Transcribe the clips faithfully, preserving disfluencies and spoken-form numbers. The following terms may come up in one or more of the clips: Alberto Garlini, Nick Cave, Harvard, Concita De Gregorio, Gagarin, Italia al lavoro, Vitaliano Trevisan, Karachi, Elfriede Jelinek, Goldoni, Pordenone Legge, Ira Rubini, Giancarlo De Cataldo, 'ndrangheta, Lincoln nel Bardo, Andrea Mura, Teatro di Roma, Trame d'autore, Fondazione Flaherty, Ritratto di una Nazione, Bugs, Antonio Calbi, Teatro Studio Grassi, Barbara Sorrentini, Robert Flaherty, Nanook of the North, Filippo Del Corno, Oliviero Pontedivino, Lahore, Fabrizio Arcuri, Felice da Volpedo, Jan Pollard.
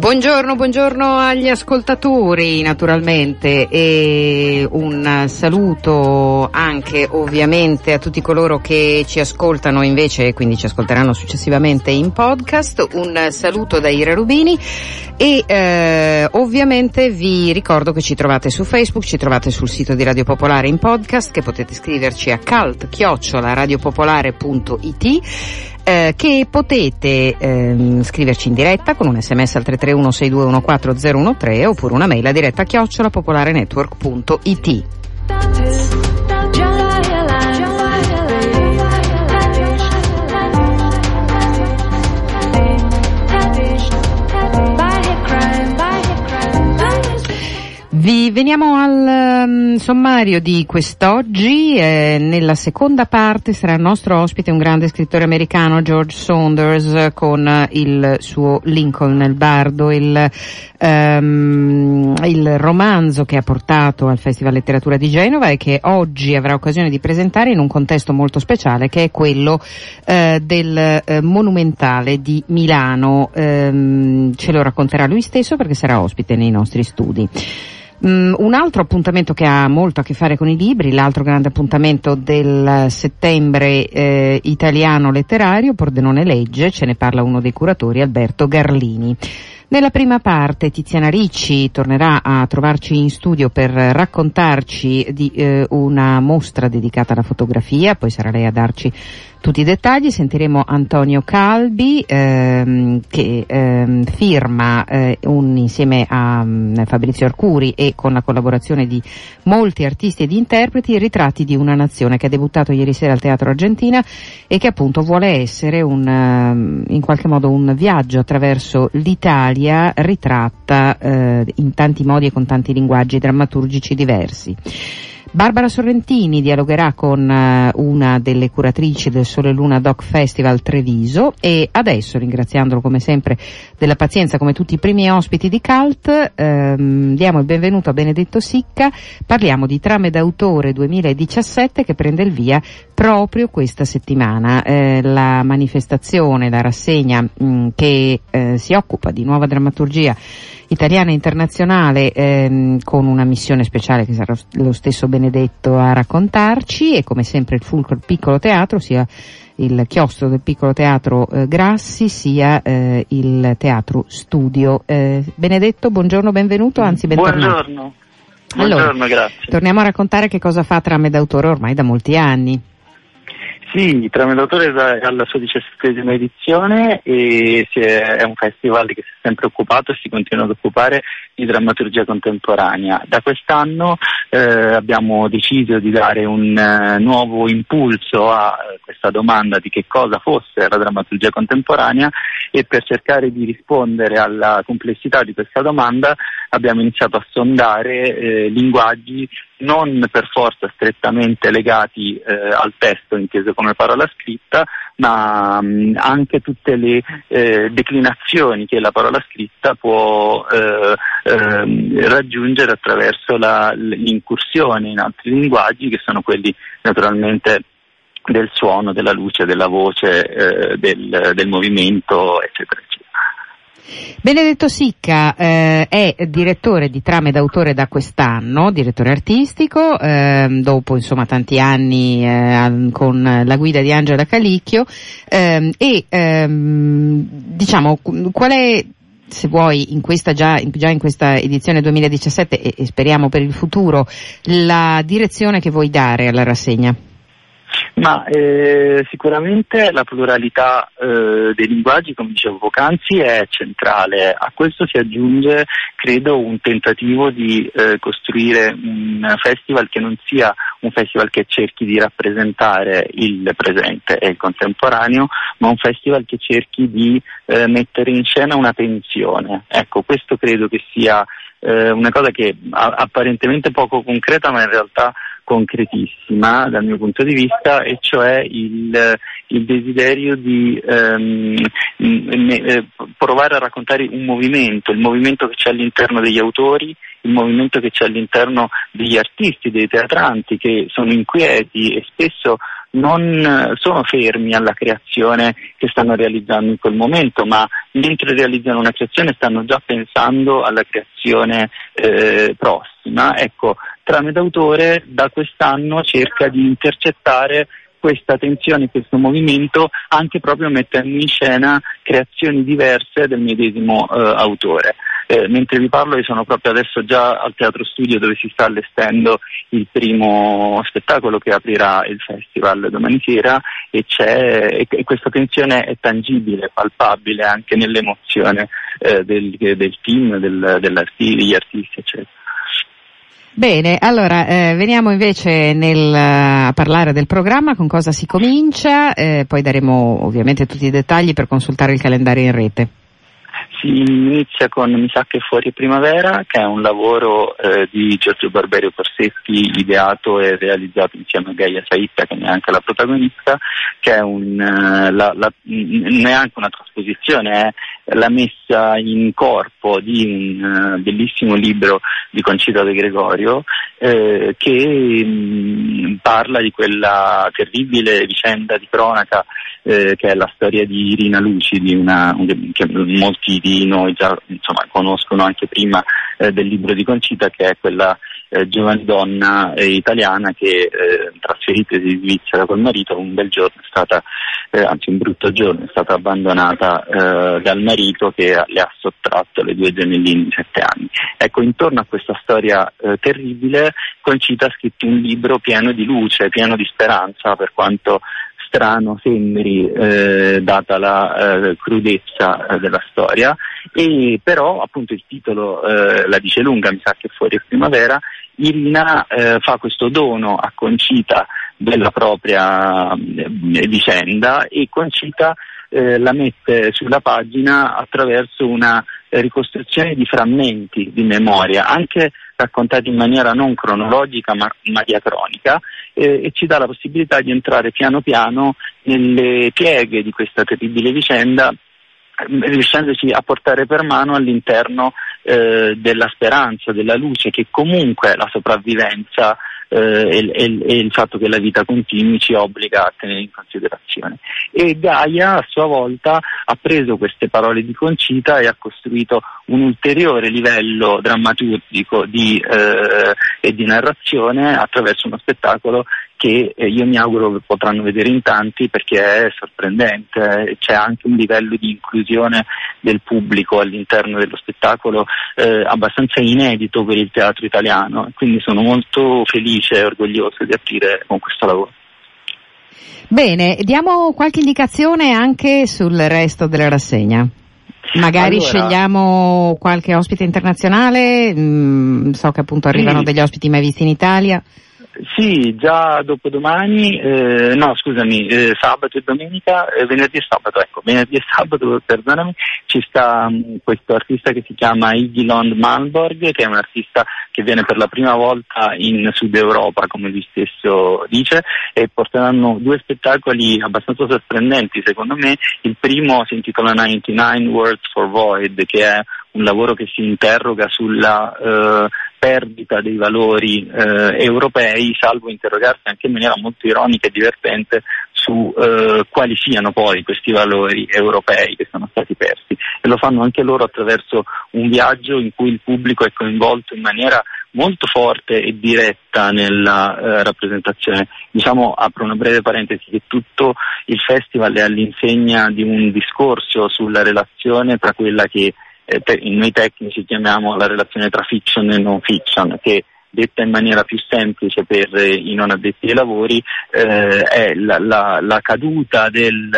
Buongiorno, buongiorno agli ascoltatori naturalmente, e un saluto anche ovviamente a tutti coloro che ci ascoltano invece, quindi ci ascolteranno successivamente in podcast. Un saluto da Ira Rubini e eh, ovviamente vi ricordo che ci trovate su Facebook, ci trovate sul sito di Radio Popolare in podcast, che potete scriverci a cult chiocciola radiopopolare punto it. Eh, che potete ehm, scriverci in diretta con un sms al tre tre uno sei due uno quattro zero uno tre oppure una mail a diretta chiocciola popolare network punto it. Vi veniamo al um, sommario di quest'oggi. Eh, nella seconda parte sarà il nostro ospite un grande scrittore americano, George Saunders, con il suo Lincoln nel Bardo, il, um, il romanzo che ha portato al Festival Letteratura di Genova e che oggi avrà occasione di presentare in un contesto molto speciale, che è quello eh, del eh, Monumentale di Milano. Um, ce lo racconterà lui stesso perché sarà ospite nei nostri studi. Mm, un altro appuntamento che ha molto a che fare con i libri, l'altro grande appuntamento del settembre eh, italiano letterario, Pordenone Legge, ce ne parla uno dei curatori, Alberto Garlini. Nella prima parte Tiziana Ricci tornerà a trovarci in studio per raccontarci di eh, una mostra dedicata alla fotografia, poi sarà lei a darci tutti i dettagli. Sentiremo Antonio Calbi ehm, che ehm, firma eh, un, insieme a um, Fabrizio Arcuri e con la collaborazione di molti artisti e di interpreti, i Ritratti di una Nazione, che ha debuttato ieri sera al Teatro Argentina e che appunto vuole essere un um, in qualche modo un viaggio attraverso l'Italia ritratta eh, in tanti modi e con tanti linguaggi drammaturgici diversi. Barbara Sorrentini dialogherà con una delle curatrici del Sole Luna Doc Festival Treviso. E adesso, ringraziandolo come sempre della pazienza come tutti i primi ospiti di Cult, ehm, diamo il benvenuto a Benedetto Sicca, parliamo di Trame d'autore duemiladiciassette che prende il via proprio questa settimana. Eh, la manifestazione, la rassegna mh, che eh, si occupa di nuova drammaturgia italiana e internazionale, ehm, con una missione speciale che sarà lo stesso Benedetto a raccontarci, e come sempre il fulcro del Piccolo Teatro, sia il chiostro del Piccolo Teatro eh, Grassi, sia eh, il Teatro Studio. Eh, Benedetto, buongiorno, benvenuto, anzi bentornato. Buongiorno, buongiorno, allora, grazie. Torniamo a raccontare che cosa fa Trame d'autore ormai da molti anni. Sì, Trame d'autore è alla sua diciassettesima edizione e si è, è un festival che si è sempre occupato e si continua ad occupare di drammaturgia contemporanea. Da quest'anno eh, abbiamo deciso di dare un eh, nuovo impulso a questa domanda di che cosa fosse la drammaturgia contemporanea, e per cercare di rispondere alla complessità di questa domanda abbiamo iniziato a sondare eh, linguaggi non per forza strettamente legati eh, al testo inteso come parola scritta, ma mh, anche tutte le eh, declinazioni che la parola scritta può eh, eh, raggiungere attraverso la, l'incursione in altri linguaggi, che sono quelli naturalmente del suono, della luce, della voce, eh, del, del movimento, eccetera, eccetera. Benedetto Sicca eh, è direttore di Trame d'autore da quest'anno, direttore artistico, eh, dopo insomma tanti anni eh, con la guida di Angela Calicchio eh, e ehm, diciamo qual è, se vuoi, in questa già, già in questa edizione duemiladiciassette e, e speriamo per il futuro, la direzione che vuoi dare alla rassegna? Ma eh, sicuramente la pluralità eh, dei linguaggi, come dicevo poc'anzi, è centrale. A questo si aggiunge, credo, un tentativo di eh, costruire un festival che non sia un festival che cerchi di rappresentare il presente e il contemporaneo, ma un festival che cerchi di eh, mettere in scena una tensione. Ecco, questo credo che sia eh, una cosa che a- apparentemente poco concreta, ma in realtà concretissima dal mio punto di vista, e cioè il, il desiderio di ehm, provare a raccontare un movimento, il movimento che c'è all'interno degli autori, il movimento che c'è all'interno degli artisti, dei teatranti, che sono inquieti e spesso non sono fermi alla creazione che stanno realizzando in quel momento, ma mentre realizzano una creazione stanno già pensando alla creazione eh, prossima. Ecco, Trame d'autore da quest'anno cerca di intercettare questa tensione, questo movimento, anche proprio mettendo in scena creazioni diverse del medesimo eh, autore. Eh, mentre vi parlo io sono proprio adesso già al Teatro Studio, dove si sta allestendo il primo spettacolo che aprirà il festival domani sera, e, c'è, e, e questa tensione è tangibile, palpabile anche nell'emozione eh, del, del team, del, degli artisti, eccetera. Bene, allora eh, veniamo invece nel, a parlare del programma, con cosa si comincia, eh, poi daremo ovviamente tutti i dettagli per consultare il calendario in rete. Si inizia con Mi sa che fuori primavera, che è un lavoro eh, di Giorgio Barberio Corsetti, ideato e realizzato insieme a Gaia Saitta, che ne è anche la protagonista, che è un, la, la, neanche una trasposizione, è la messa in corpo di un bellissimo libro di Concita De Gregorio eh, che mh, parla di quella terribile vicenda di cronaca eh, che è la storia di Irina Luci, di una, che molti di noi già insomma conoscono anche prima eh, del libro di Concita, che è quella Eh, giovane donna eh, italiana che eh, trasferitasi in Svizzera col marito, un bel giorno è stata, eh, anzi un brutto giorno, è stata abbandonata eh, dal marito, che le ha sottratto le due gemelline di sette anni. Ecco, intorno a questa storia eh, terribile, Concita ha scritto un libro pieno di luce, pieno di speranza, per quanto strano sembri eh, data la eh, crudezza eh, della storia, e però appunto il titolo eh, la dice lunga. Mi sa che fuori è primavera, Irina eh, fa questo dono a Concita della propria eh, vicenda, e Concita eh, la mette sulla pagina attraverso una eh, ricostruzione di frammenti di memoria, anche raccontati in maniera non cronologica ma, ma diacronica, eh, e ci dà la possibilità di entrare piano piano nelle pieghe di questa terribile vicenda, riuscendoci a portare per mano all'interno eh, della speranza, della luce, che comunque la sopravvivenza eh, e, e, e il fatto che la vita continui ci obbliga a tenere in considerazione. E Gaia a sua volta ha preso queste parole di Concita e ha costruito un ulteriore livello drammaturgico di, eh, e di narrazione attraverso uno spettacolo che io mi auguro potranno vedere in tanti, perché è sorprendente. C'è anche un livello di inclusione del pubblico all'interno dello spettacolo eh, abbastanza inedito per il teatro italiano, quindi sono molto felice e orgoglioso di aprire con questo lavoro. Bene, diamo qualche indicazione anche sul resto della rassegna. Magari allora, scegliamo qualche ospite internazionale, mm, so che appunto arrivano sì. degli ospiti mai visti in Italia. Sì, già dopodomani, eh, no scusami, eh, sabato e domenica, eh, venerdì e sabato, ecco, venerdì e sabato, perdonami, ci sta mh, questo artista che si chiama Ygilond Malborg, che è un artista che viene per la prima volta in Sud Europa, come lui stesso dice, e porteranno due spettacoli abbastanza sorprendenti secondo me. Il primo si intitola novantanove Words for Void, che è un lavoro che si interroga sulla eh, perdita dei valori eh, europei, salvo interrogarsi anche in maniera molto ironica e divertente su eh, quali siano poi questi valori europei che sono stati persi, e lo fanno anche loro attraverso un viaggio in cui il pubblico è coinvolto in maniera molto forte e diretta nella eh, rappresentazione. Diciamo, apro una breve parentesi, che tutto il festival è all'insegna di un discorso sulla relazione tra quella che eh, te, noi tecnici chiamiamo la relazione tra fiction e non fiction, che detta in maniera più semplice per i non addetti ai lavori eh, è la, la, la caduta del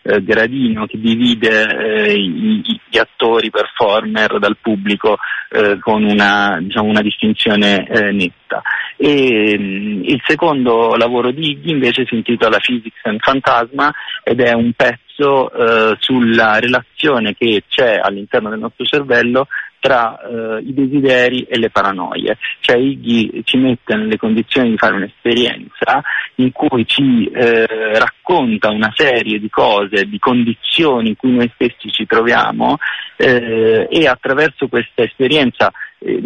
eh, gradino che divide eh, i, gli attori performer dal pubblico eh, con una, diciamo, una distinzione eh, netta. E mh, il secondo lavoro di Iggy invece si intitola Physics and Fantasma, ed è un pezzo eh, sulla relazione che c'è all'interno del nostro cervello tra eh, i desideri e le paranoie. Cioè Iggy ci mette nelle condizioni di fare un'esperienza in cui ci eh, racconta una serie di cose, di condizioni in cui noi stessi ci troviamo eh, e attraverso questa esperienza eh,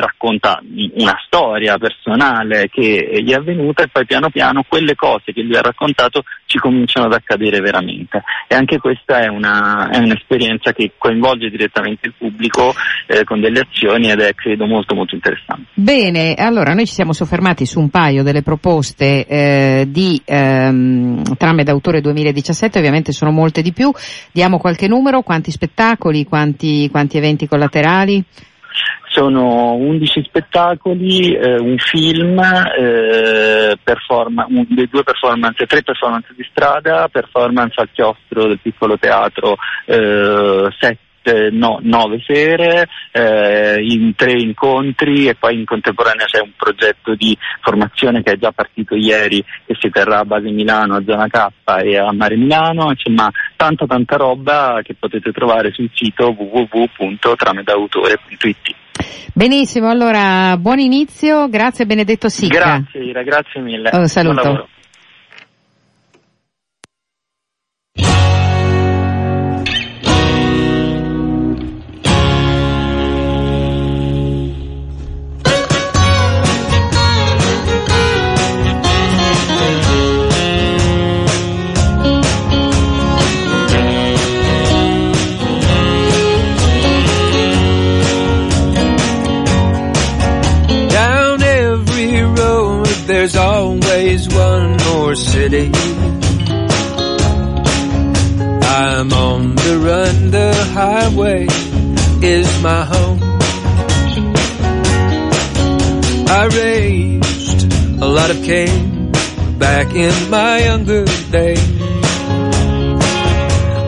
racconta una storia personale che gli è avvenuta, e poi piano piano quelle cose che lui ha raccontato ci cominciano ad accadere veramente. E anche questa è, una, è un'esperienza che coinvolge direttamente il pubblico Eh, con delle azioni, ed è credo molto molto interessante. Bene, allora noi ci siamo soffermati su un paio delle proposte eh, di ehm, Trame d'autore duemiladiciassette, ovviamente sono molte di più. Diamo qualche numero: quanti spettacoli, quanti, quanti eventi collaterali? Sono undici spettacoli, eh, un film, eh, performa- un, due performance, tre performance di strada, performance al chiostro del Piccolo Teatro, eh, sette No, nove sere, eh, in tre incontri, e poi in contemporanea c'è un progetto di formazione che è già partito ieri, che si terrà a Base Milano, a Zona K e a Mare Milano. Insomma, tanta tanta roba che potete trovare sul sito w w w punto trame d'autore punto i t. Benissimo, allora buon inizio, grazie Benedetto Sicca. Grazie, grazie mille. Oh, saluto. Buon lavoro. There's always one more city. I'm on the run, the highway is my home. I raised a lot of cane back in my younger days,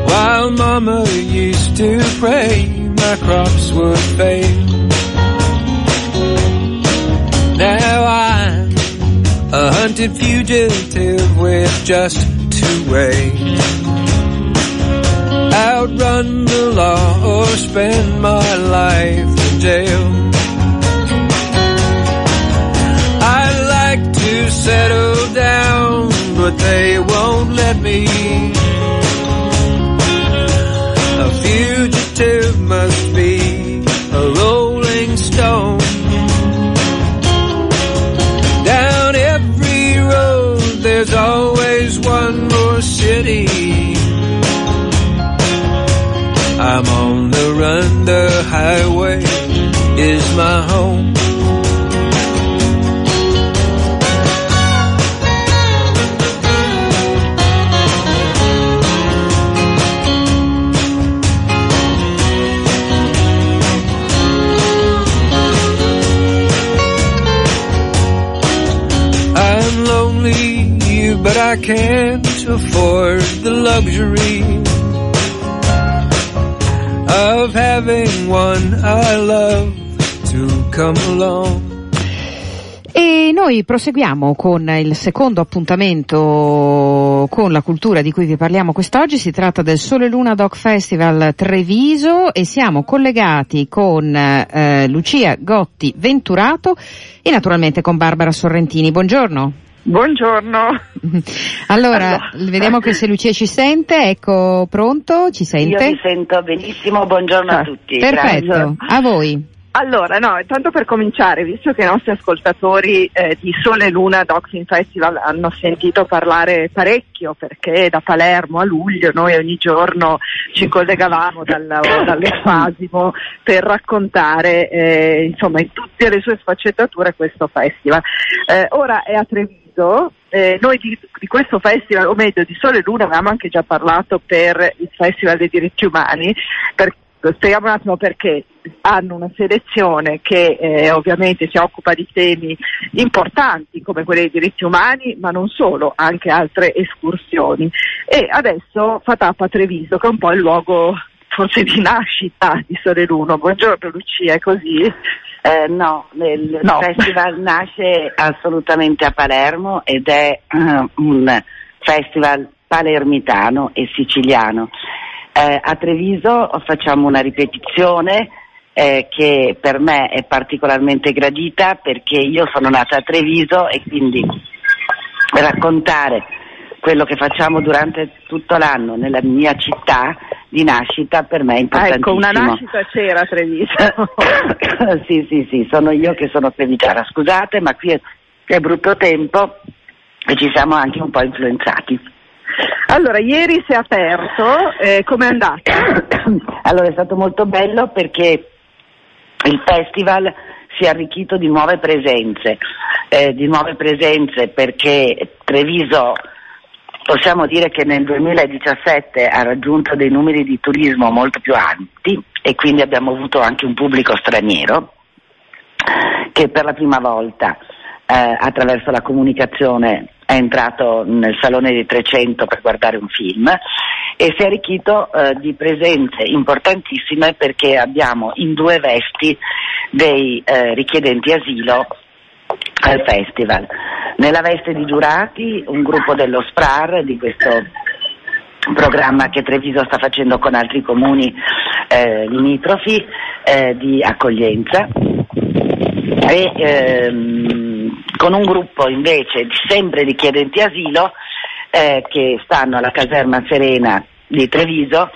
while mama used to pray my crops would fade. Now I'm a hunted fugitive with just two ways: outrun the law or spend my life in jail. I'd like to settle down, but they won't let me. A fugitive must be a rolling stone. There's always one more city. I'm on the run, the highway is my home. I'm lonely, but I can't afford the luxury of having one I love to come along. E noi proseguiamo con il secondo appuntamento con la cultura di cui vi parliamo quest'oggi. Si tratta del Sole Luna Doc Festival Treviso e siamo collegati con eh, Lucia Gotti Venturato e naturalmente con Barbara Sorrentini. Buongiorno. Buongiorno. Allora, allora, vediamo che se Lucia ci sente, ecco, pronto, ci sente? Io mi sento benissimo, buongiorno ah, a tutti. Perfetto, grazie. A voi. Allora, no, tanto per cominciare, visto che i nostri ascoltatori eh, di Sole Luna Doc Festival hanno sentito parlare parecchio, perché da Palermo a luglio noi ogni giorno ci collegavamo dall'Espasimo per raccontare eh, insomma in tutte le sue sfaccettature questo festival. Eh, ora è a Treviso. Eh, noi di, di questo festival, o meglio di Sole Luna, avevamo anche già parlato per il Festival dei diritti umani, perché spieghiamo un attimo perché hanno una selezione che eh, ovviamente si occupa di temi importanti come quelli dei diritti umani, ma non solo, anche altre escursioni, e adesso fa tappa a Treviso, che è un po' il luogo forse di nascita di Sole Luna. Buongiorno Lucia, è così? Eh, no, il no. festival nasce assolutamente a Palermo ed è uh, un festival palermitano e siciliano. Eh, a Treviso facciamo una ripetizione eh, che per me è particolarmente gradita, perché io sono nata a Treviso e quindi raccontare quello che facciamo durante tutto l'anno nella mia città di nascita per me è importantissimo. Ah, ecco, una nascita c'era a Treviso. Sì, sì, sì, sono io che sono trevigiana, scusate, ma qui è, è brutto tempo e ci siamo anche un po' influenzati. Allora, ieri si è aperto, eh, com'è andato? Allora, è stato molto bello perché il festival si è arricchito di nuove presenze, eh, di nuove presenze perché Treviso, possiamo dire che nel duemiladiciassette ha raggiunto dei numeri di turismo molto più alti e quindi abbiamo avuto anche un pubblico straniero che per la prima volta eh, attraverso la comunicazione è entrato nel Salone dei trecento per guardare un film, e si è arricchito eh, di presenze importantissime perché abbiamo in due vesti dei eh, richiedenti asilo al festival. Nella veste di giurati un gruppo dello SPRAR, di questo programma che Treviso sta facendo con altri comuni eh, limitrofi eh, di accoglienza, e ehm, con un gruppo invece di sempre richiedenti asilo eh, che stanno alla caserma Serena di Treviso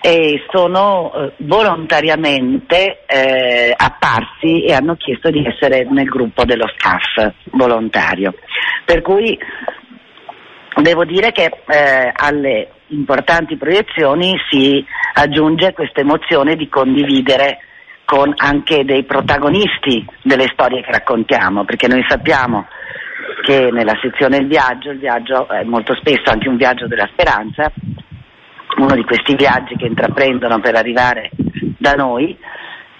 e sono eh, volontariamente eh, apparsi e hanno chiesto di essere nel gruppo dello staff volontario. Per cui devo dire che eh, alle importanti proiezioni si aggiunge questa emozione di condividere con anche dei protagonisti delle storie che raccontiamo, perché noi sappiamo che nella sezione il viaggio, il viaggio è molto spesso anche un viaggio della speranza, uno di questi viaggi che intraprendono per arrivare da noi,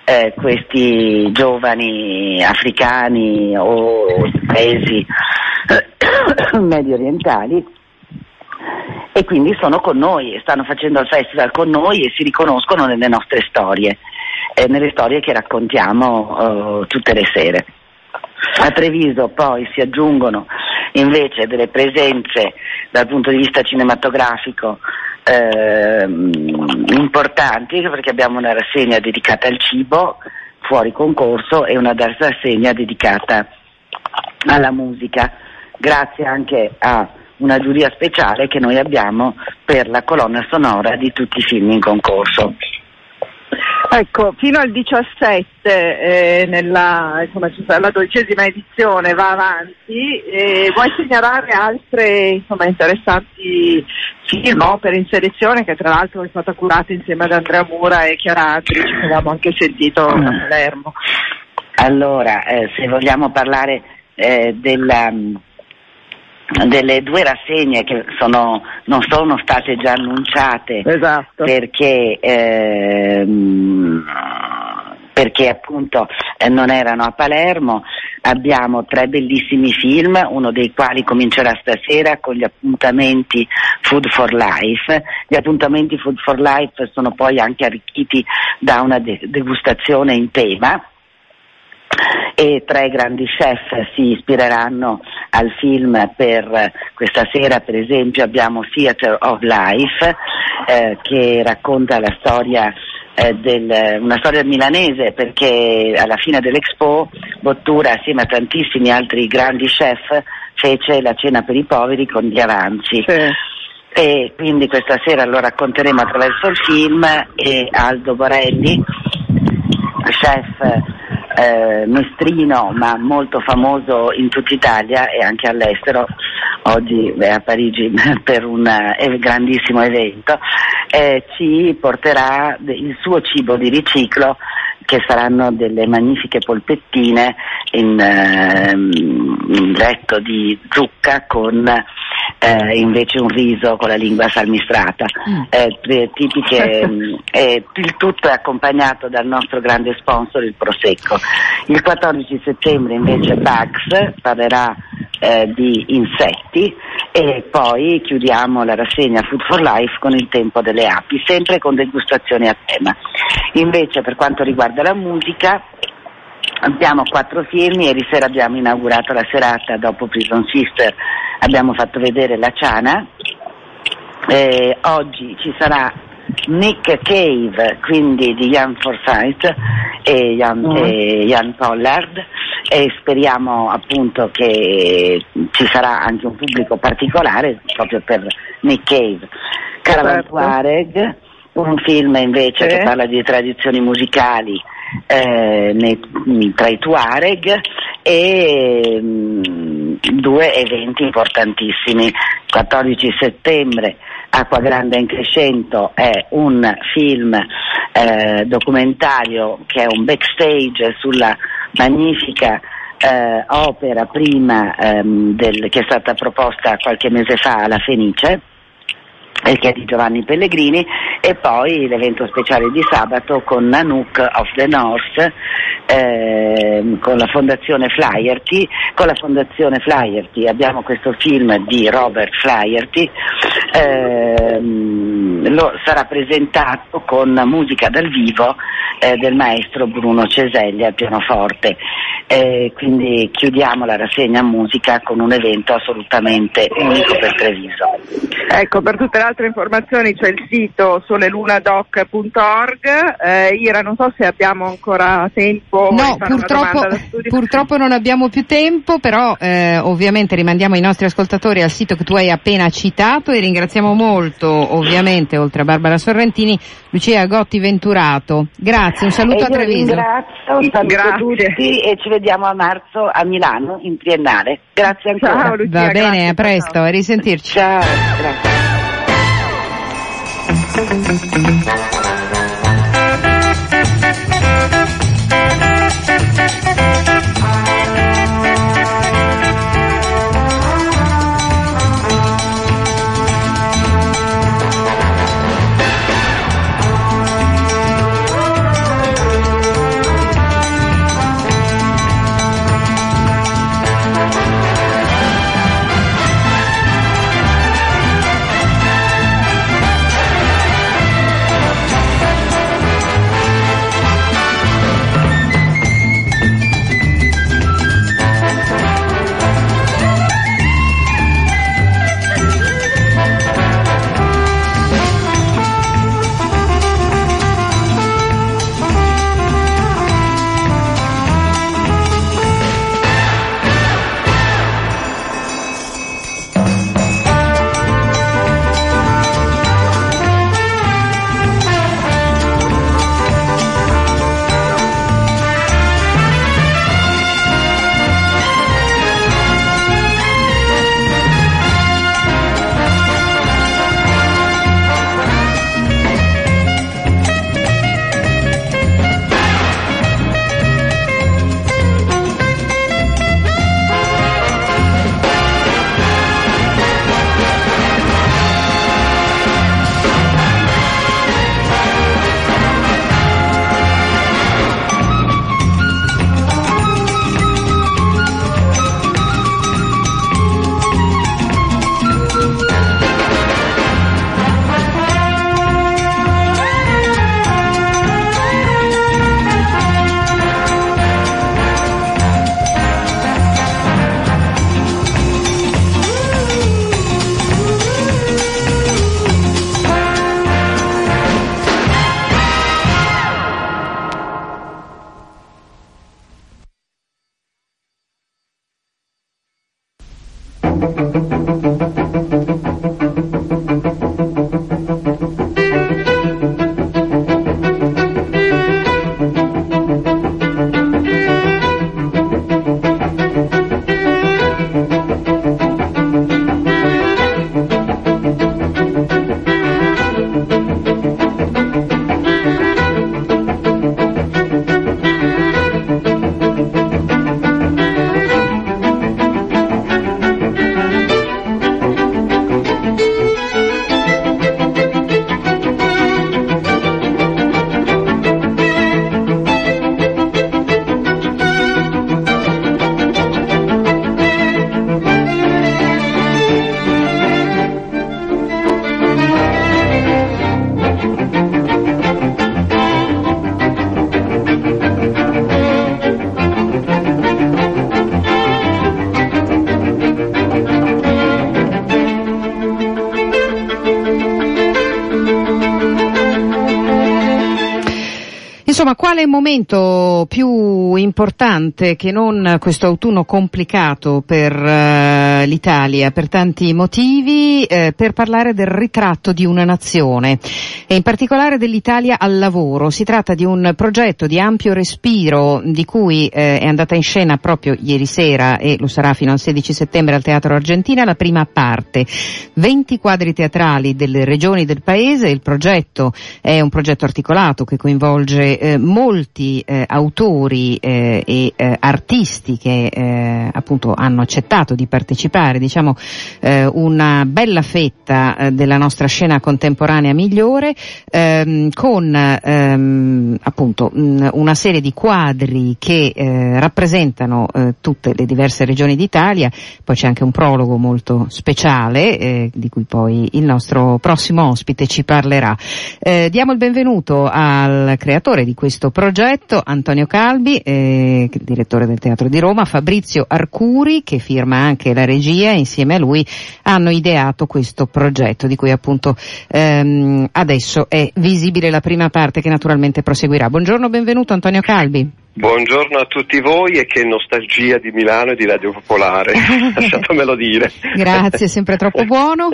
eh, questi giovani africani o paesi medio orientali, e quindi sono con noi e stanno facendo il festival con noi e si riconoscono nelle nostre storie, eh, nelle storie che raccontiamo eh, tutte le sere. A Treviso poi si aggiungono invece delle presenze dal punto di vista cinematografico eh, importanti, perché abbiamo una rassegna dedicata al cibo fuori concorso e una rassegna dedicata alla musica, grazie anche a una giuria speciale che noi abbiamo per la colonna sonora di tutti i film in concorso. Ecco, fino al diciassette eh, nella insomma, la dodicesima edizione va avanti. Eh, vuoi segnalare altre insomma interessanti film, opere in selezione, che tra l'altro è stata curata insieme ad Andrea Mura e Chiara Andri, ci abbiamo anche sentito a Palermo. Allora, eh, se vogliamo parlare eh, della delle due rassegne che sono non sono state già annunciate, esatto, perché ehm, perché appunto eh, non erano a Palermo, abbiamo tre bellissimi film, uno dei quali comincerà stasera con gli appuntamenti Food for Life. Gli appuntamenti Food for Life sono poi anche arricchiti da una de- degustazione in tema, e tre grandi chef si ispireranno al film per questa sera. Per esempio abbiamo Theater of Life eh, che racconta la storia eh, del, una storia milanese, perché alla fine dell'Expo Bottura assieme a tantissimi altri grandi chef fece la cena per i poveri con gli avanzi, sì. E quindi questa sera lo racconteremo attraverso il film, e Aldo Borelli chef eh, mestrino ma molto famoso in tutta Italia e anche all'estero, oggi è a Parigi per un eh, grandissimo evento, eh, ci porterà il suo cibo di riciclo, che saranno delle magnifiche polpettine in, eh, in letto di zucca con eh, invece un riso con la lingua salmistrata, eh, tipiche, eh, il tutto è accompagnato dal nostro grande sponsor il Prosecco. Il quattordici settembre invece Bugs parlerà eh, di insetti e poi chiudiamo la rassegna Food for Life con il tempo delle api, sempre con degustazioni a tema. Invece per quanto riguarda la musica abbiamo quattro film. Ieri sera abbiamo inaugurato la serata dopo Prison Sister, abbiamo fatto vedere La Ciana, eh, oggi ci sarà Nick Cave, quindi di Jan Forsyth e Jan, mm. e Jan Pollard, e speriamo appunto che ci sarà anche un pubblico particolare proprio per Nick Cave. Caravatuareg, un film invece eh. che parla di tradizioni musicali eh, nei, tra i Tuareg, e mh, due eventi importantissimi. quattordici settembre Acqua Grande in Crescento è un film eh, documentario che è un backstage sulla magnifica eh, opera prima ehm, del, che è stata proposta qualche mese fa alla Fenice, che è di Giovanni Pellegrini, e poi l'evento speciale di sabato con Nanook of the North, eh, con la Fondazione Flaherty. Con la Fondazione Flaherty abbiamo questo film di Robert Flaherty, eh, lo sarà presentato con musica dal vivo eh, del maestro Bruno Ceselli al pianoforte. Eh, quindi chiudiamo la rassegna musica con un evento assolutamente unico per Treviso. Ecco, per tutte le altre informazioni c'è il sito sole luna doc punto org. eh, Ira, non so se abbiamo ancora tempo. No, purtroppo, purtroppo non abbiamo più tempo, però eh, ovviamente rimandiamo i nostri ascoltatori al sito che tu hai appena citato, e ringraziamo molto ovviamente, oltre a Barbara Sorrentini, Lucia Gotti Venturato. Grazie, un saluto a Treviso. Grazie, vediamo a marzo a Milano in Triennale. Grazie ancora. Ciao, Lucia, va bene, grazie, a presto, ciao. A risentirci. Ciao, grazie. Insomma, quale momento più importante che non questo autunno complicato per uh, l'Italia, per tanti motivi, eh, per parlare del ritratto di una nazione e in particolare dell'Italia al lavoro. Si tratta di un progetto di ampio respiro di cui eh, è andata in scena proprio ieri sera e lo sarà fino al sedici settembre al Teatro Argentina la prima parte. venti quadri teatrali delle regioni del paese. Il progetto è un progetto articolato che coinvolge Eh, molti eh, autori eh, e eh, artisti che eh, appunto hanno accettato di partecipare, diciamo eh, una bella fetta eh, della nostra scena contemporanea migliore, ehm, con ehm, appunto mh, una serie di quadri che eh, rappresentano eh, tutte le diverse regioni d'Italia. Poi c'è anche un prologo molto speciale eh, di cui poi il nostro prossimo ospite ci parlerà. Eh, diamo il benvenuto al creatore di questo progetto, Antonio Calbi, eh, direttore del Teatro di Roma, Fabrizio Arcuri, che firma anche la regia, insieme a lui hanno ideato questo progetto di cui appunto ehm, adesso è visibile la prima parte che naturalmente proseguirà. Buongiorno, benvenuto Antonio Calbi. Buongiorno a tutti voi e che nostalgia di Milano e di Radio Popolare, lasciatemelo dire. Grazie, sempre troppo buono.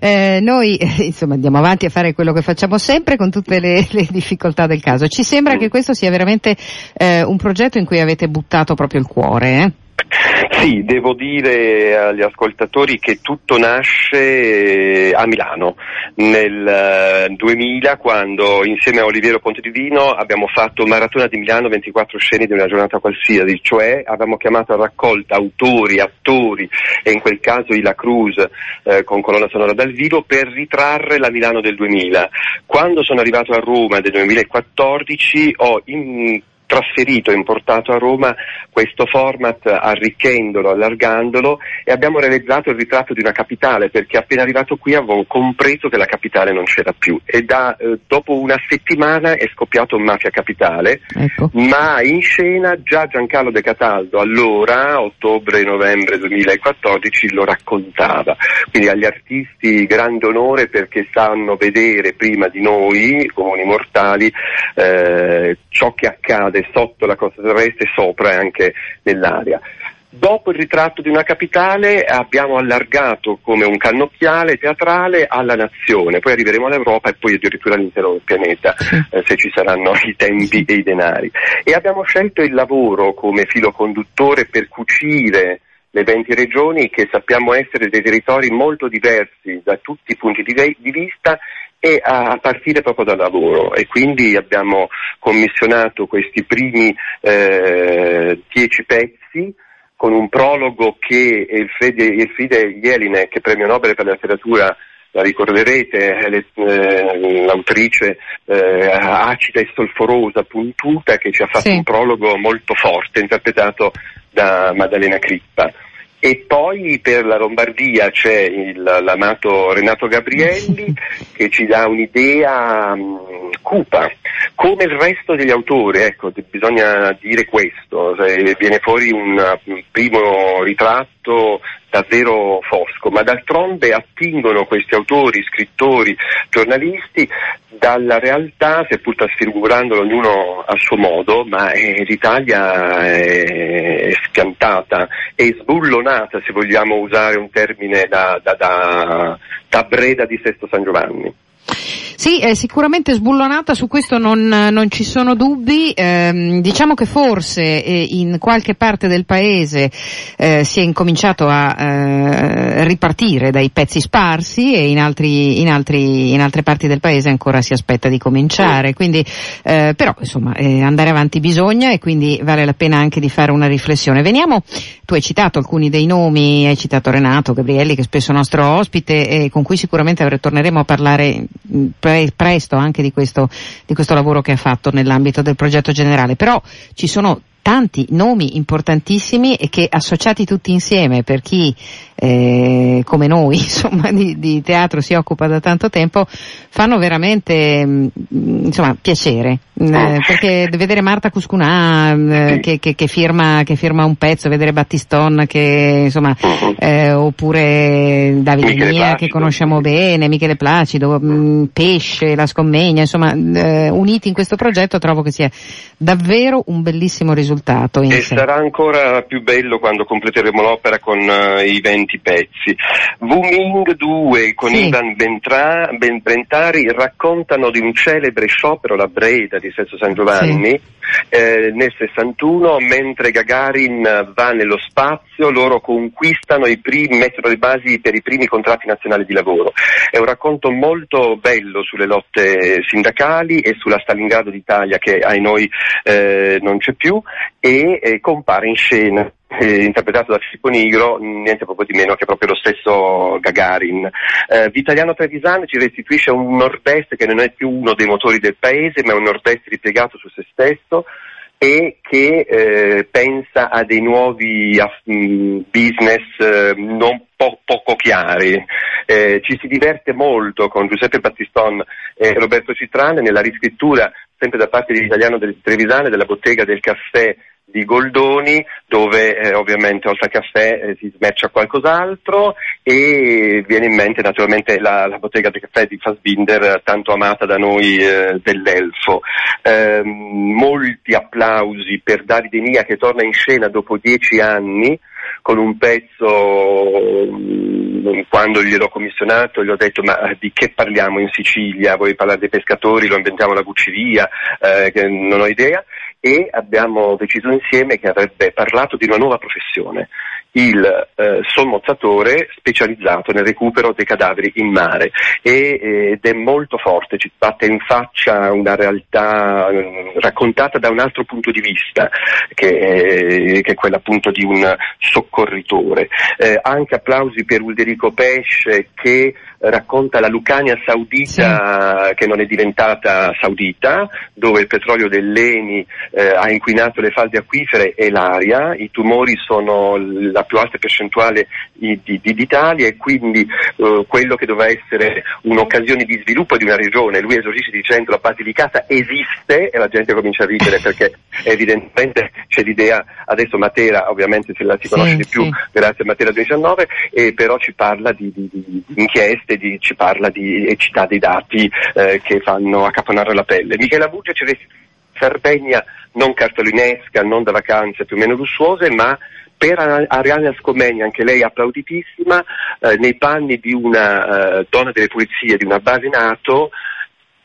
Eh, noi insomma andiamo avanti a fare quello che facciamo sempre con tutte le, le difficoltà del caso. Ci sembra mm. che questo sia veramente eh, un progetto in cui avete buttato proprio il cuore, eh? Sì, devo dire agli ascoltatori che tutto nasce a Milano nel duemila, quando insieme a Oliviero Pontedivino abbiamo fatto Maratona di Milano, ventiquattro scene di una giornata qualsiasi, cioè avevamo chiamato a raccolta autori, attori e in quel caso Ila Cruz eh, con colonna sonora dal vivo per ritrarre la Milano del duemila. Quando sono arrivato a Roma nel duemilaquattordici ho in trasferito e importato a Roma questo format, arricchendolo, allargandolo, e abbiamo realizzato il ritratto di una capitale, perché appena arrivato qui avevo compreso che la capitale non c'era più, e da eh, dopo una settimana è scoppiato Mafia Capitale, ecco. Ma in scena già Giancarlo De Cataldo, allora ottobre-novembre duemilaquattordici, lo raccontava. Quindi agli artisti grande onore, perché sanno vedere prima di noi, comuni mortali, eh, ciò che accade sotto la costa terrestre e sopra anche nell'area. Dopo il ritratto di una capitale abbiamo allargato come un cannocchiale teatrale alla nazione, poi arriveremo all'Europa e poi addirittura all'intero pianeta, eh, se ci saranno i tempi e i denari. E abbiamo scelto il lavoro come filo conduttore per cucire le venti regioni che sappiamo essere dei territori molto diversi da tutti i punti di, ve- di vista, e a partire proprio dal lavoro. E quindi abbiamo commissionato questi primi eh, dieci pezzi con un prologo che Elfriede Jelinek, premio Nobel per la letteratura, la ricorderete, le, eh, l'autrice eh, acida e solforosa, puntuta, che ci ha fatto sì. un prologo molto forte, interpretato da Maddalena Crippa. E poi per la Lombardia c'è il, l'amato Renato Gabrielli che ci dà un'idea um, cupa, come il resto degli autori, ecco, d- bisogna dire questo, cioè, viene fuori un, un primo ritratto davvero fosco, ma d'altronde attingono questi autori, scrittori, giornalisti dalla realtà, seppur trasfigurandola ognuno a suo modo, ma eh, l'Italia è schiantata, è sbullonata, se vogliamo usare un termine da, da, da, da Breda di Sesto San Giovanni. Sì, è sicuramente sbullonata, su questo non, non ci sono dubbi. Eh, diciamo che forse eh, in qualche parte del paese eh, si è incominciato a eh, ripartire dai pezzi sparsi e in altri, in altri, in altre parti del paese ancora si aspetta di cominciare. Quindi, eh, però, insomma, eh, andare avanti bisogna, e quindi vale la pena anche di fare una riflessione. Veniamo, tu hai citato alcuni dei nomi, hai citato Renato Gabrielli, che è spesso nostro ospite e con cui sicuramente torneremo a parlare Pre- presto anche di questo, di questo lavoro che ha fatto nell'ambito del progetto generale, però ci sono tanti nomi importantissimi e che, associati tutti insieme, per chi eh, come noi insomma di, di teatro si occupa da tanto tempo, fanno veramente mh, insomma piacere, eh, perché vedere Marta Cuscunà eh, che, che, che firma che firma un pezzo, vedere Battiston che insomma eh, oppure Davide Mia che conosciamo bene, Michele Placido, mh, Pesce, La Scommegna, insomma eh, uniti in questo progetto trovo che sia davvero un bellissimo risultato. E sé. Sarà ancora più bello quando completeremo l'opera con uh, i venti pezzi. Wuming due con sì. Ivan Bentra, ben, Brentari raccontano di un celebre sciopero alla Breda di Sesto San Giovanni sì. eh, nel sessantuno, mentre Gagarin va nello spazio, loro conquistano i primi, mettono le basi per i primi contratti nazionali di lavoro. È un racconto molto bello sulle lotte sindacali e sulla Stalingrado d'Italia che ai noi eh, non c'è più, e eh, compare in scena, eh, interpretato da Filippo Nigro, niente proprio di meno che proprio lo stesso Gagarin. Eh, Vitaliano Trevisan ci restituisce un nord-est che non è più uno dei motori del paese, ma è un nord-est ripiegato su se stesso e che eh, pensa a dei nuovi uh, business uh, non po- poco chiari. Eh, ci si diverte molto con Giuseppe Battiston e Roberto Citrane nella riscrittura, sempre da parte di Vitaliano Trevisane, della bottega del caffè di Goldoni, dove eh, ovviamente oltre al caffè eh, si smercia qualcos'altro, e viene in mente naturalmente la, la bottega del caffè di Fassbinder, tanto amata da noi eh, dell'Elfo. Eh, molti applausi per Davide Mia, che torna in scena dopo dieci anni con un pezzo. Quando gliel'ho commissionato gli ho detto: ma di che parliamo in Sicilia? Vuoi parlare dei pescatori? Lo inventiamo la bucceria? Eh, non ho idea. E abbiamo deciso insieme che avrebbe parlato di una nuova professione, il eh, sommozzatore specializzato nel recupero dei cadaveri in mare, e, ed è molto forte, ci batte in faccia una realtà eh, raccontata da un altro punto di vista che, eh, che è quella appunto di un soccorritore. Eh, anche applausi per Ulderico Pesce che racconta la Lucania saudita sì. che non è diventata saudita, dove il petrolio dell'Eni eh, ha inquinato le falde acquifere e l'aria, i tumori sono la più alta percentuale di, di, di, d'Italia, e quindi eh, quello che doveva essere un'occasione di sviluppo di una regione, lui esorcisce dicendo: la Basilicata esiste, e la gente comincia a ridere perché evidentemente c'è l'idea, adesso Matera ovviamente se la si conosce sì, di più sì. grazie a Matera duemiladiciannove, e però ci parla di, di, di inchieste, di, ci parla di, e ci dà dei dati eh, che fanno accaponare la pelle. Michela Bugia ci resta Sardegna non cartolinesca, non da vacanze più o meno lussuose, ma per Arianna Scomegna, anche lei applauditissima, eh, nei panni di una eh, donna delle pulizie di una base NATO,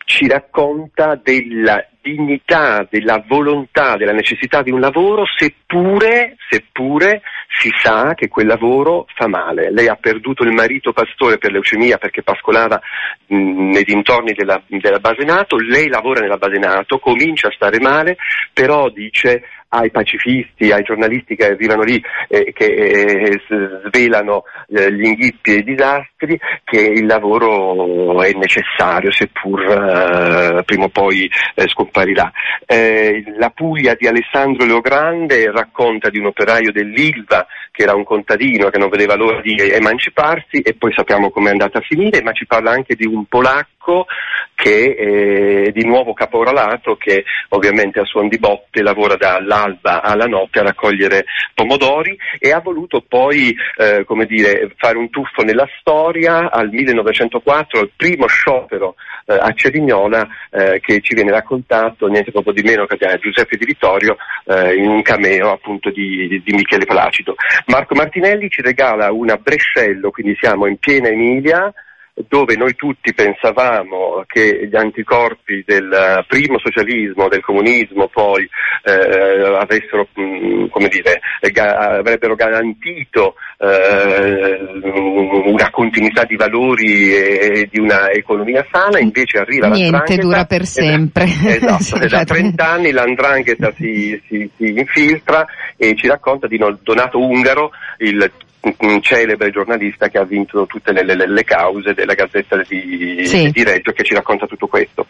ci racconta della dignità, della volontà, della necessità di un lavoro, seppure, seppure si sa che quel lavoro fa male. Lei ha perduto il marito pastore per leucemia perché pascolava mh, nei dintorni della, della base NATO, lei lavora nella base NATO, comincia a stare male, però dice ai pacifisti, ai giornalisti che arrivano lì eh, che eh, svelano eh, gli inghippi e i disastri, che il lavoro è necessario, seppur eh, prima o poi eh, scomparirà. Eh, la Puglia di Alessandro Leogrande racconta di un operaio dell'Ilva che era un contadino che non vedeva l'ora di emanciparsi, e poi sappiamo com'è andata a finire, ma ci parla anche di un polacco che è di nuovo caporalato, che ovviamente a suon di botte lavora dall'alba alla notte a raccogliere pomodori, e ha voluto poi eh, come dire, fare un tuffo nella storia al millenovecentoquattro, al primo sciopero eh, a Cerignola eh, che ci viene raccontato niente proprio di meno che da Giuseppe Di Vittorio eh, in un cameo appunto di, di Michele Placido. Marco Martinelli ci regala una Brescello, quindi siamo in piena Emilia, dove noi tutti pensavamo che gli anticorpi del primo socialismo, del comunismo poi eh, avessero, mh, come dire, ga- avrebbero garantito eh, una continuità di valori e, e di una economia sana, invece arriva la 'ndrangheta. Niente dura per sempre. Esatto, da trent'anni la 'ndrangheta si, si, si infiltra e ci racconta di Donato Ungaro, il un celebre giornalista che ha vinto tutte le, le, le cause della Gazzetta di, sì. di Reggio, che ci racconta tutto questo.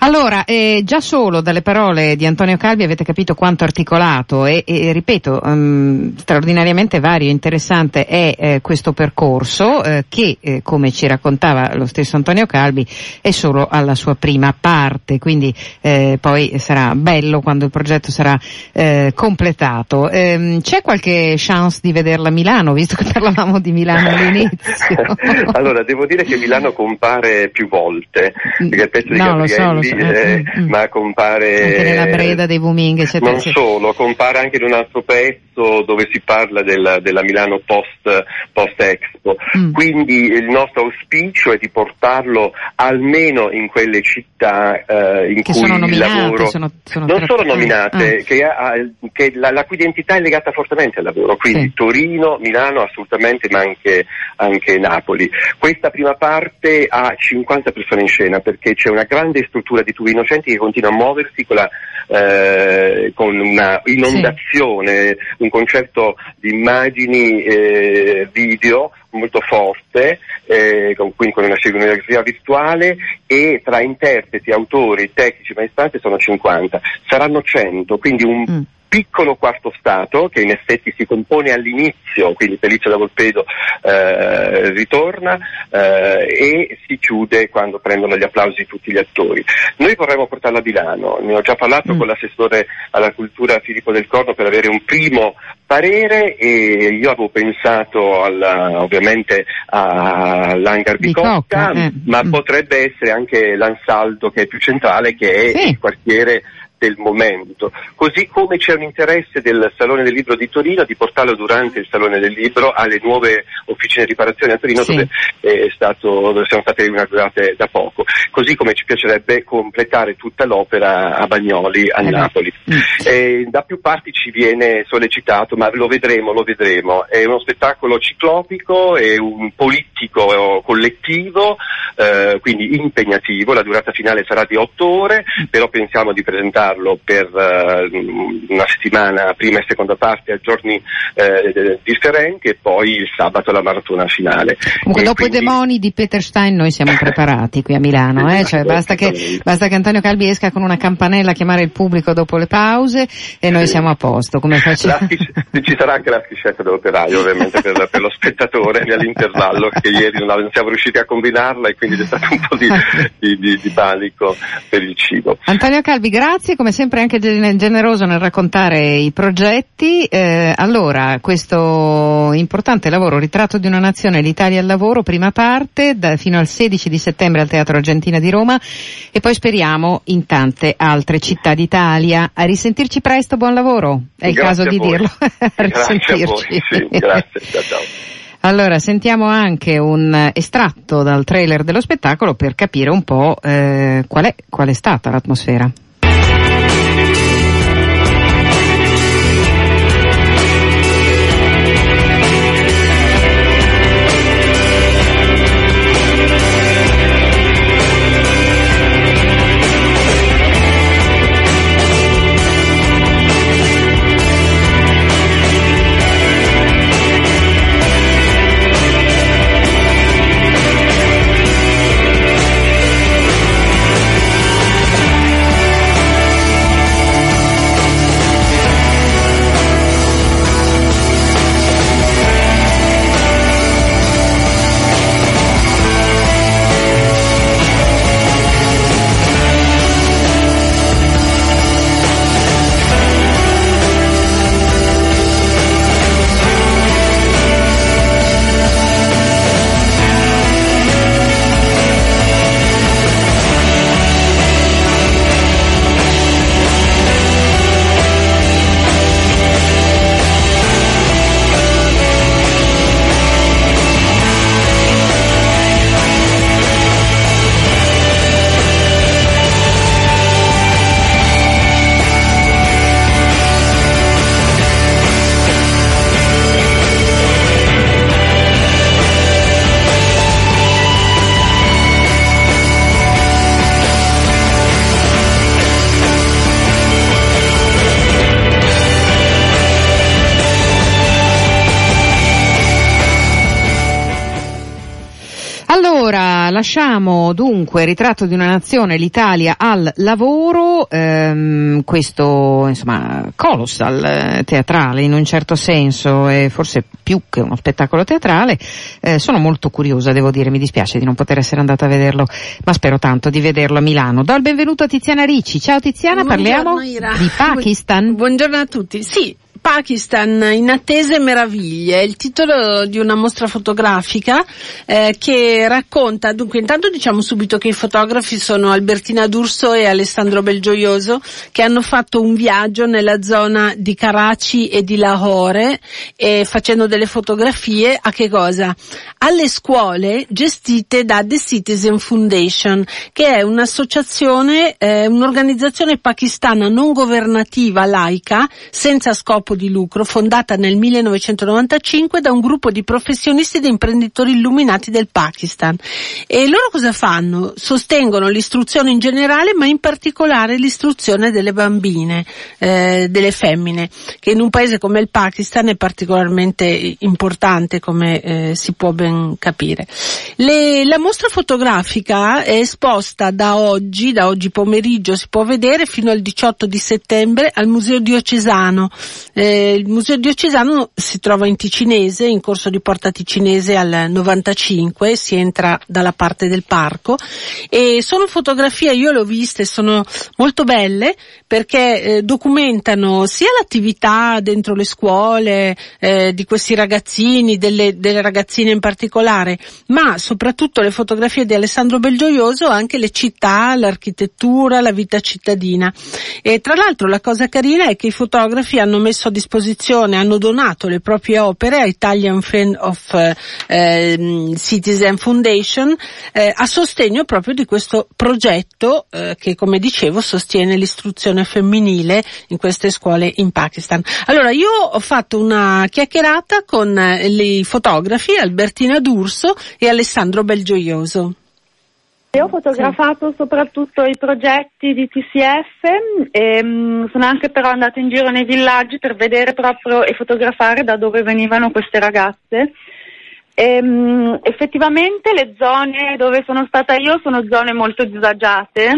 Allora, eh, già solo dalle parole di Antonio Calbi avete capito quanto articolato e, e ripeto, um, straordinariamente vario e interessante è eh, questo percorso eh, che, eh, come ci raccontava lo stesso Antonio Calbi, è solo alla sua prima parte, quindi eh, poi sarà bello quando il progetto sarà eh, completato. Ehm, c'è qualche chance di vederla a Milano, visto che parlavamo di Milano all'inizio? Allora, devo dire che Milano compare più volte, perché il pezzo di no, Gabrielli, Eh, mm. ma compare anche nella Breda dei Vuming, eccetera, non eccetera. Solo, compare anche in un altro pezzo dove si parla della, della Milano post, post Expo, mm. quindi il nostro auspicio è di portarlo almeno in quelle città eh, in che cui sono nominate, il lavoro sono, sono non solo nominate, ah. che, ha, che la, la cui identità è legata fortemente al lavoro, quindi sì. Torino, Milano assolutamente, ma anche, anche Napoli. Questa prima parte ha cinquanta persone in scena, perché c'è una grande struttura di tubi innocenti che continua a muoversi con, la, eh, con una inondazione, sì. un concerto di immagini, eh, video molto forte, eh, con, quindi con una scenografia virtuale, e tra interpreti, autori, tecnici, maestranze sono cinquanta, saranno cento, quindi un mm. piccolo quarto stato che in effetti si compone all'inizio, quindi Felice da Volpedo eh, ritorna eh, e si chiude quando prendono gli applausi tutti gli attori. Noi vorremmo portarla a Milano, ne ho già parlato mm. con l'assessore alla cultura Filippo Del Corno per avere un primo parere, e io avevo pensato alla, ovviamente all'Hangar Bicocca, eh. ma mm. potrebbe essere anche l'Ansaldo, che è più centrale, che è sì. il quartiere del momento, così come c'è un interesse del Salone del Libro di Torino di portarlo durante il Salone del Libro alle nuove officine di riparazione a Torino, sì. dove, è stato, dove sono state inaugurate da poco, così come ci piacerebbe completare tutta l'opera a Bagnoli, a eh Napoli. Eh, da più parti ci viene sollecitato, ma lo vedremo, lo vedremo. È uno spettacolo ciclopico, è un politico collettivo, eh, quindi impegnativo, la durata finale sarà di otto ore, però pensiamo di presentare per uh, una settimana, prima e seconda parte, a giorni uh, differenti, e poi il sabato la maratona finale. Comunque, e dopo quindi... i demoni di Peter Stein noi siamo preparati qui a Milano, eh? Cioè, basta che, basta che Antonio Calbi esca con una campanella a chiamare il pubblico dopo le pause e noi siamo a posto. Come facciamo? La, ci sarà anche la schiscetta dell'operaio, ovviamente, per, per lo spettatore all'intervallo, che ieri non siamo riusciti a combinarla, e quindi è stato un po' di, di, di, di panico per il cibo. Antonio Calbi, grazie. Come sempre anche generoso nel raccontare i progetti. Eh, allora, questo importante lavoro, Ritratto di una Nazione, l'Italia al lavoro, prima parte, da, fino al sedici di settembre al Teatro Argentina di Roma, e poi speriamo in tante altre città d'Italia. A risentirci presto, buon lavoro, è il grazie caso di voi. Dirlo. A risentirci. A voi, sì, grazie, ciao, ciao. Allora, sentiamo anche un estratto dal trailer dello spettacolo per capire un po' eh, qual è, qual è stata l'atmosfera. lasciamo dunque Ritratto di una Nazione, l'Italia al lavoro, ehm, questo insomma colossal teatrale in un certo senso, e forse più che uno spettacolo teatrale. Eh, sono molto curiosa, devo dire, mi dispiace di non poter essere andata a vederlo, ma spero tanto di vederlo a Milano. Do il benvenuto a Tiziana Ricci. Ciao Tiziana, buongiorno, parliamo Ira. Di Pakistan. Buongiorno a tutti. Sì, Pakistan, in attesa e meraviglie, il titolo di una mostra fotografica eh, che racconta, dunque intanto diciamo subito che i fotografi sono Albertina D'Urso e Alessandro Belgioioso, che hanno fatto un viaggio nella zona di Karachi e di Lahore, e facendo delle fotografie a che cosa? Alle scuole gestite da The Citizen Foundation, che è un'associazione, eh, un'organizzazione pakistana non governativa, laica, senza scopo di lucro, fondata nel millenovecentonovantacinque da un gruppo di professionisti ed imprenditori illuminati del Pakistan. E loro cosa fanno? Sostengono l'istruzione in generale, ma in particolare l'istruzione delle bambine, eh, delle femmine, che in un paese come il Pakistan è particolarmente importante, come eh, si può ben capire. Le, la mostra fotografica è esposta da oggi, da oggi pomeriggio si può vedere, fino al diciotto di settembre al Museo Diocesano. Eh, il Museo Diocesano si trova in Ticinese, in corso di Porta Ticinese al novantacinque, si entra dalla parte del parco, e sono fotografie, io le ho viste, sono molto belle perché eh, documentano sia l'attività dentro le scuole eh, di questi ragazzini, delle, delle ragazzine in particolare, ma soprattutto le fotografie di Alessandro Belgioioso, anche le città, l'architettura, la vita cittadina. E tra l'altro la cosa carina è che i fotografi hanno messo a disposizione, hanno donato le proprie opere a Italian Friend of eh, Citizen Foundation eh, a sostegno proprio di questo progetto eh, che, come dicevo, sostiene l'istruzione femminile in queste scuole in Pakistan. Allora, io ho fatto una chiacchierata con i fotografi Albertina D'Urso e Alessandro Belgioioso. Io ho fotografato soprattutto i progetti di T C F e mh, sono anche però andata in giro nei villaggi per vedere proprio e fotografare da dove venivano queste ragazze. E, mh, effettivamente le zone dove sono stata io sono zone molto disagiate,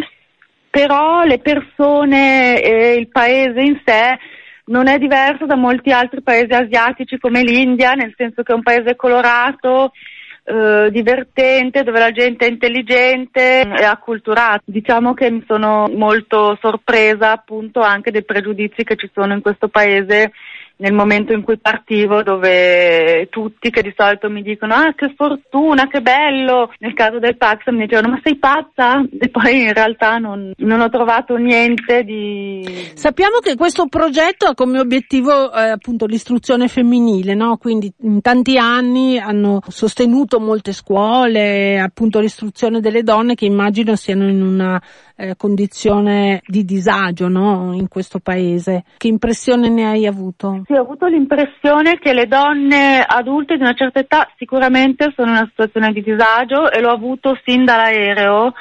però le persone e il paese in sé non è diverso da molti altri paesi asiatici come l'India, nel senso che è un paese colorato, divertente, dove la gente è intelligente e acculturata. Diciamo che mi sono molto sorpresa appunto anche dei pregiudizi che ci sono in questo paese nel momento in cui partivo, dove tutti che di solito mi dicono ah che fortuna, che bello, nel caso del Pakistan mi dicevano ma sei pazza, e poi in realtà non, non ho trovato niente di... Sappiamo che questo progetto ha come obiettivo eh, appunto l'istruzione femminile, no? Quindi in tanti anni hanno sostenuto molte scuole, appunto l'istruzione delle donne che immagino siano in una eh, condizione di disagio, no? In questo paese. Che impressione ne hai avuto? Sì, ho avuto l'impressione che le donne adulte di una certa età sicuramente sono in una situazione di disagio, e l'ho avuto sin dall'aereo,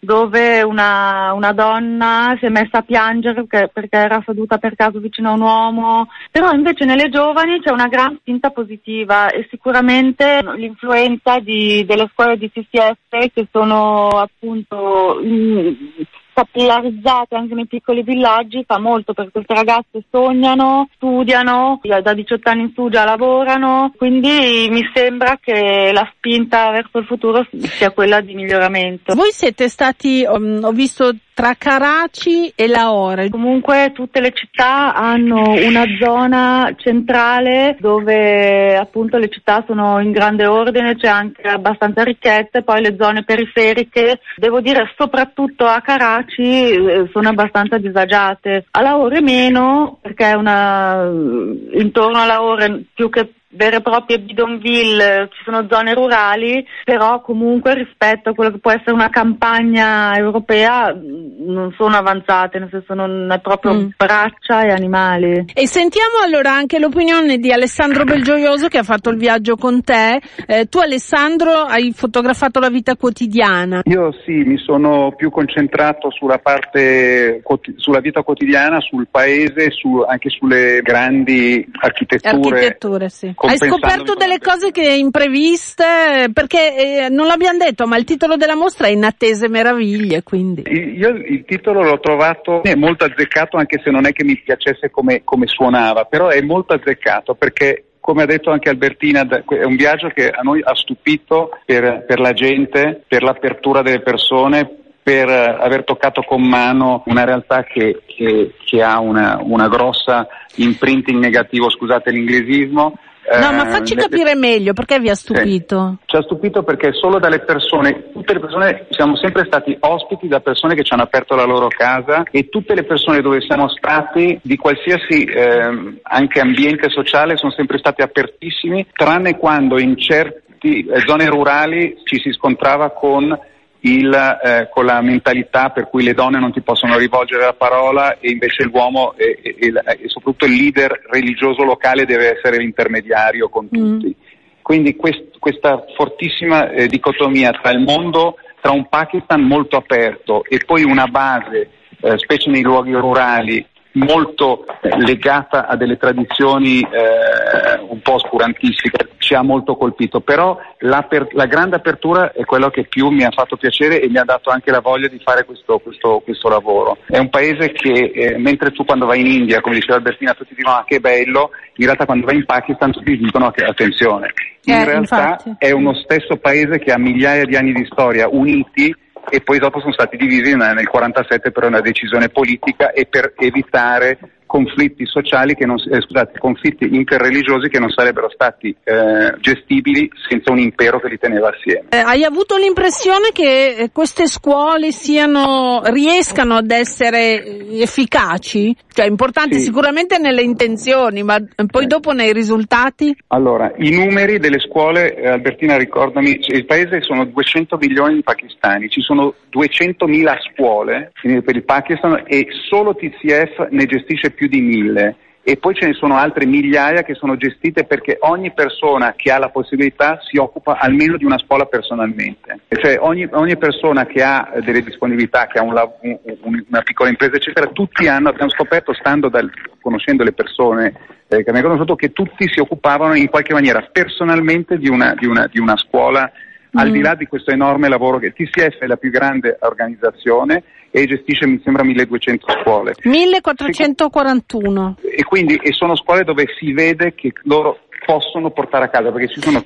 dove una, una donna si è messa a piangere perché, perché era seduta per caso vicino a un uomo. Però invece nelle giovani c'è una gran spinta positiva, e sicuramente l'influenza di, delle scuole di T C F, che sono appunto mh, capillarizzate anche nei piccoli villaggi, fa molto, perché queste ragazze sognano, studiano, da diciotto anni in su già lavorano, quindi mi sembra che la spinta verso il futuro sia quella di miglioramento. Voi siete stati, um, ho visto, tra Karachi e Lahore. Comunque tutte le città hanno una zona centrale dove appunto le città sono in grande ordine, c'è anche abbastanza ricchezza, e poi le zone periferiche, devo dire soprattutto a Karachi, sono abbastanza disagiate. A Lahore meno, perché è una intorno a Lahore più che vere e proprie bidonville, ci sono zone rurali, però comunque rispetto a quello che può essere una campagna europea non sono avanzate, nel senso non è proprio mm. braccia e animali. E sentiamo allora anche l'opinione di Alessandro Belgioioso, che ha fatto il viaggio con te. Eh, tu Alessandro hai fotografato la vita quotidiana. Io sì, mi sono più concentrato sulla parte, sulla vita quotidiana, sul paese, su, anche sulle grandi architetture. Architetture, sì. Hai scoperto delle cose che impreviste, perché eh, non l'abbiamo detto, ma il titolo della mostra è In attese meraviglie, quindi. Io il titolo l'ho trovato è molto azzeccato, anche se non è che mi piacesse come, come suonava, però è molto azzeccato perché, come ha detto anche Albertina, è un viaggio che a noi ha stupito per, per la gente, per l'apertura delle persone, per aver toccato con mano una realtà che, che, che ha una, una grossa imprinting negativo, scusate l'inglesismo. No, eh, ma facci le... capire meglio, perché vi ha stupito? Sì. Ci ha stupito perché solo dalle persone, tutte le persone, siamo sempre stati ospiti da persone che ci hanno aperto la loro casa, e tutte le persone dove siamo stati, di qualsiasi eh, anche ambiente sociale, sono sempre stati apertissimi, tranne quando in certe eh, zone rurali ci si scontrava con il eh, con la mentalità per cui le donne non ti possono rivolgere la parola e invece l'uomo e, e, e soprattutto il leader religioso locale deve essere l'intermediario con tutti. Mm. Quindi quest, questa fortissima eh, dicotomia tra il mondo, tra un Pakistan molto aperto e poi una base, eh, specie nei luoghi rurali, molto legata a delle tradizioni eh, un po' oscurantistiche, ci ha molto colpito. Però la, per, la grande apertura è quello che più mi ha fatto piacere e mi ha dato anche la voglia di fare questo, questo, questo lavoro. È un paese che eh, mentre tu quando vai in India, come diceva Albertina, tutti dicono ah, che bello, in realtà quando vai in Pakistan tutti dicono che attenzione. In eh, realtà infatti. È uno stesso paese che ha migliaia di anni di storia uniti, e poi dopo sono stati divisi nel quarantasette per una decisione politica e per evitare conflitti sociali che non, eh, scusate, conflitti interreligiosi che non sarebbero stati eh, gestibili senza un impero che li teneva assieme. Eh, hai avuto l'impressione che queste scuole siano, riescano ad essere efficaci? Cioè importanti, sì, sicuramente nelle intenzioni, ma poi eh. dopo nei risultati? Allora, i numeri delle scuole, eh, Albertina ricordami, il paese sono duecento milioni di pakistani, ci sono duecentomila scuole per il Pakistan e solo T C F ne gestisce più di mille, e poi ce ne sono altre migliaia che sono gestite perché ogni persona che ha la possibilità si occupa almeno di una scuola personalmente, cioè ogni, ogni persona che ha delle disponibilità, che ha un, un, una piccola impresa eccetera, tutti hanno, abbiamo scoperto stando dal, conoscendo le persone eh, che abbiamo conosciuto, che tutti si occupavano in qualche maniera personalmente di una, di una, di una scuola. Mm. Al di là di questo enorme lavoro, che T C F è la più grande organizzazione e gestisce, mi sembra, milleduecento scuole. millequattrocentoquarantuno. E quindi e sono scuole dove si vede che loro possono portare a casa, perché ci sono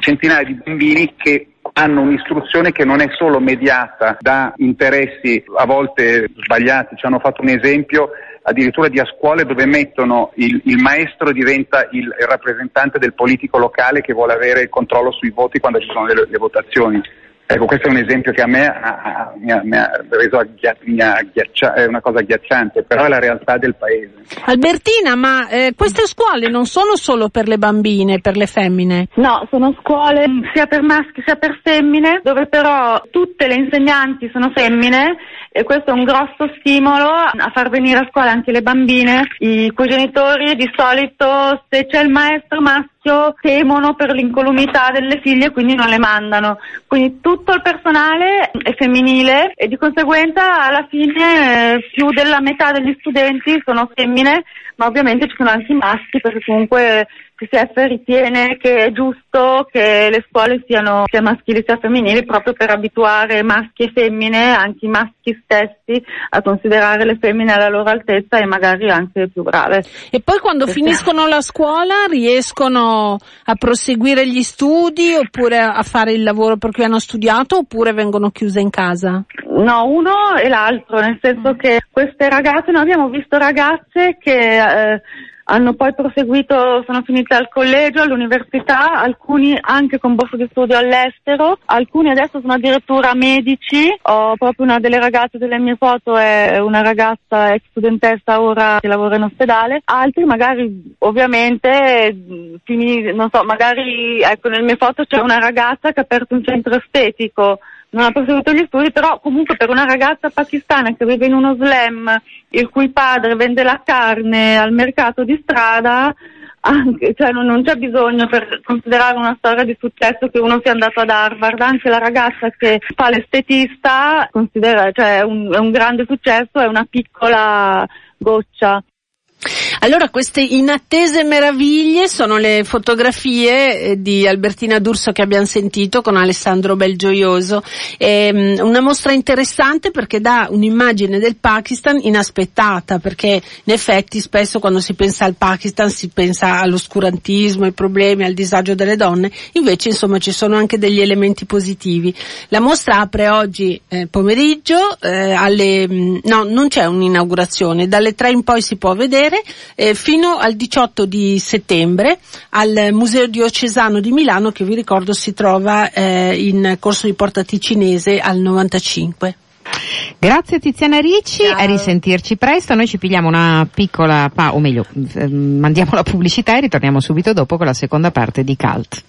centinaia di bambini che hanno un'istruzione che non è solo mediata da interessi a volte sbagliati. Ci hanno fatto un esempio addirittura di a scuole dove mettono il, il maestro diventa il, il rappresentante del politico locale che vuole avere il controllo sui voti quando ci sono le, le votazioni. Ecco, questo è un esempio che a me ha, mi, ha, mi ha reso aghia, mi ha agghiaccia, è una cosa agghiacciante, però è la realtà del paese. Albertina, ma eh, queste scuole non sono solo per le bambine, per le femmine? No, sono scuole sia per maschi sia per femmine, dove però tutte le insegnanti sono femmine, e questo è un grosso stimolo a far venire a scuola anche le bambine, i cui genitori di solito, se c'è il maestro maschio, temono per l'incolumità delle figlie, quindi non le mandano. Quindi tutto il personale è femminile e di conseguenza alla fine eh, più della metà degli studenti sono femmine, ma ovviamente ci sono anche i maschi, perché comunque T C F ritiene che è giusto che le scuole siano sia maschili sia femminili, proprio per abituare maschi e femmine, anche i maschi stessi, a considerare le femmine alla loro altezza e magari anche più brave. E poi quando sì. finiscono la scuola riescono a proseguire gli studi, oppure a fare il lavoro per cui hanno studiato, oppure vengono chiuse in casa? No, uno e l'altro, nel senso che queste ragazze, noi abbiamo visto ragazze che... Eh, hanno poi proseguito, sono finite al collegio, all'università, alcuni anche con borse di studio all'estero, alcuni adesso sono addirittura medici. Ho proprio una delle ragazze delle mie foto, è una ragazza ex studentessa ora che lavora in ospedale, altri magari ovviamente, non so, magari ecco nelle mie foto c'è una ragazza che ha aperto un centro estetico. Non ha proseguito gli studi, però comunque per una ragazza pakistana che vive in uno slam, il cui padre vende la carne al mercato di strada, anche, cioè non, non c'è bisogno per considerare una storia di successo che uno sia andato ad Harvard. Anche la ragazza che fa l'estetista considera, cioè, un, è un grande successo, è una piccola goccia. Allora, queste inattese meraviglie sono le fotografie di Albertina D'Urso che abbiamo sentito con Alessandro Belgioioso. È una mostra interessante perché dà un'immagine del Pakistan inaspettata, perché in effetti spesso quando si pensa al Pakistan si pensa all'oscurantismo, ai problemi, al disagio delle donne, invece insomma ci sono anche degli elementi positivi. La mostra apre oggi eh, pomeriggio, eh, alle no, non c'è un'inaugurazione, dalle tre in poi si può vedere, eh, fino al diciotto di settembre al Museo Diocesano di Milano, che vi ricordo si trova eh, in Corso di Porta Ticinese al novantacinque. Grazie Tiziana Ricci. Ciao. A risentirci presto. Noi ci pigliamo una piccola pa- o meglio eh, mandiamo la pubblicità e ritorniamo subito dopo con la seconda parte di Cult.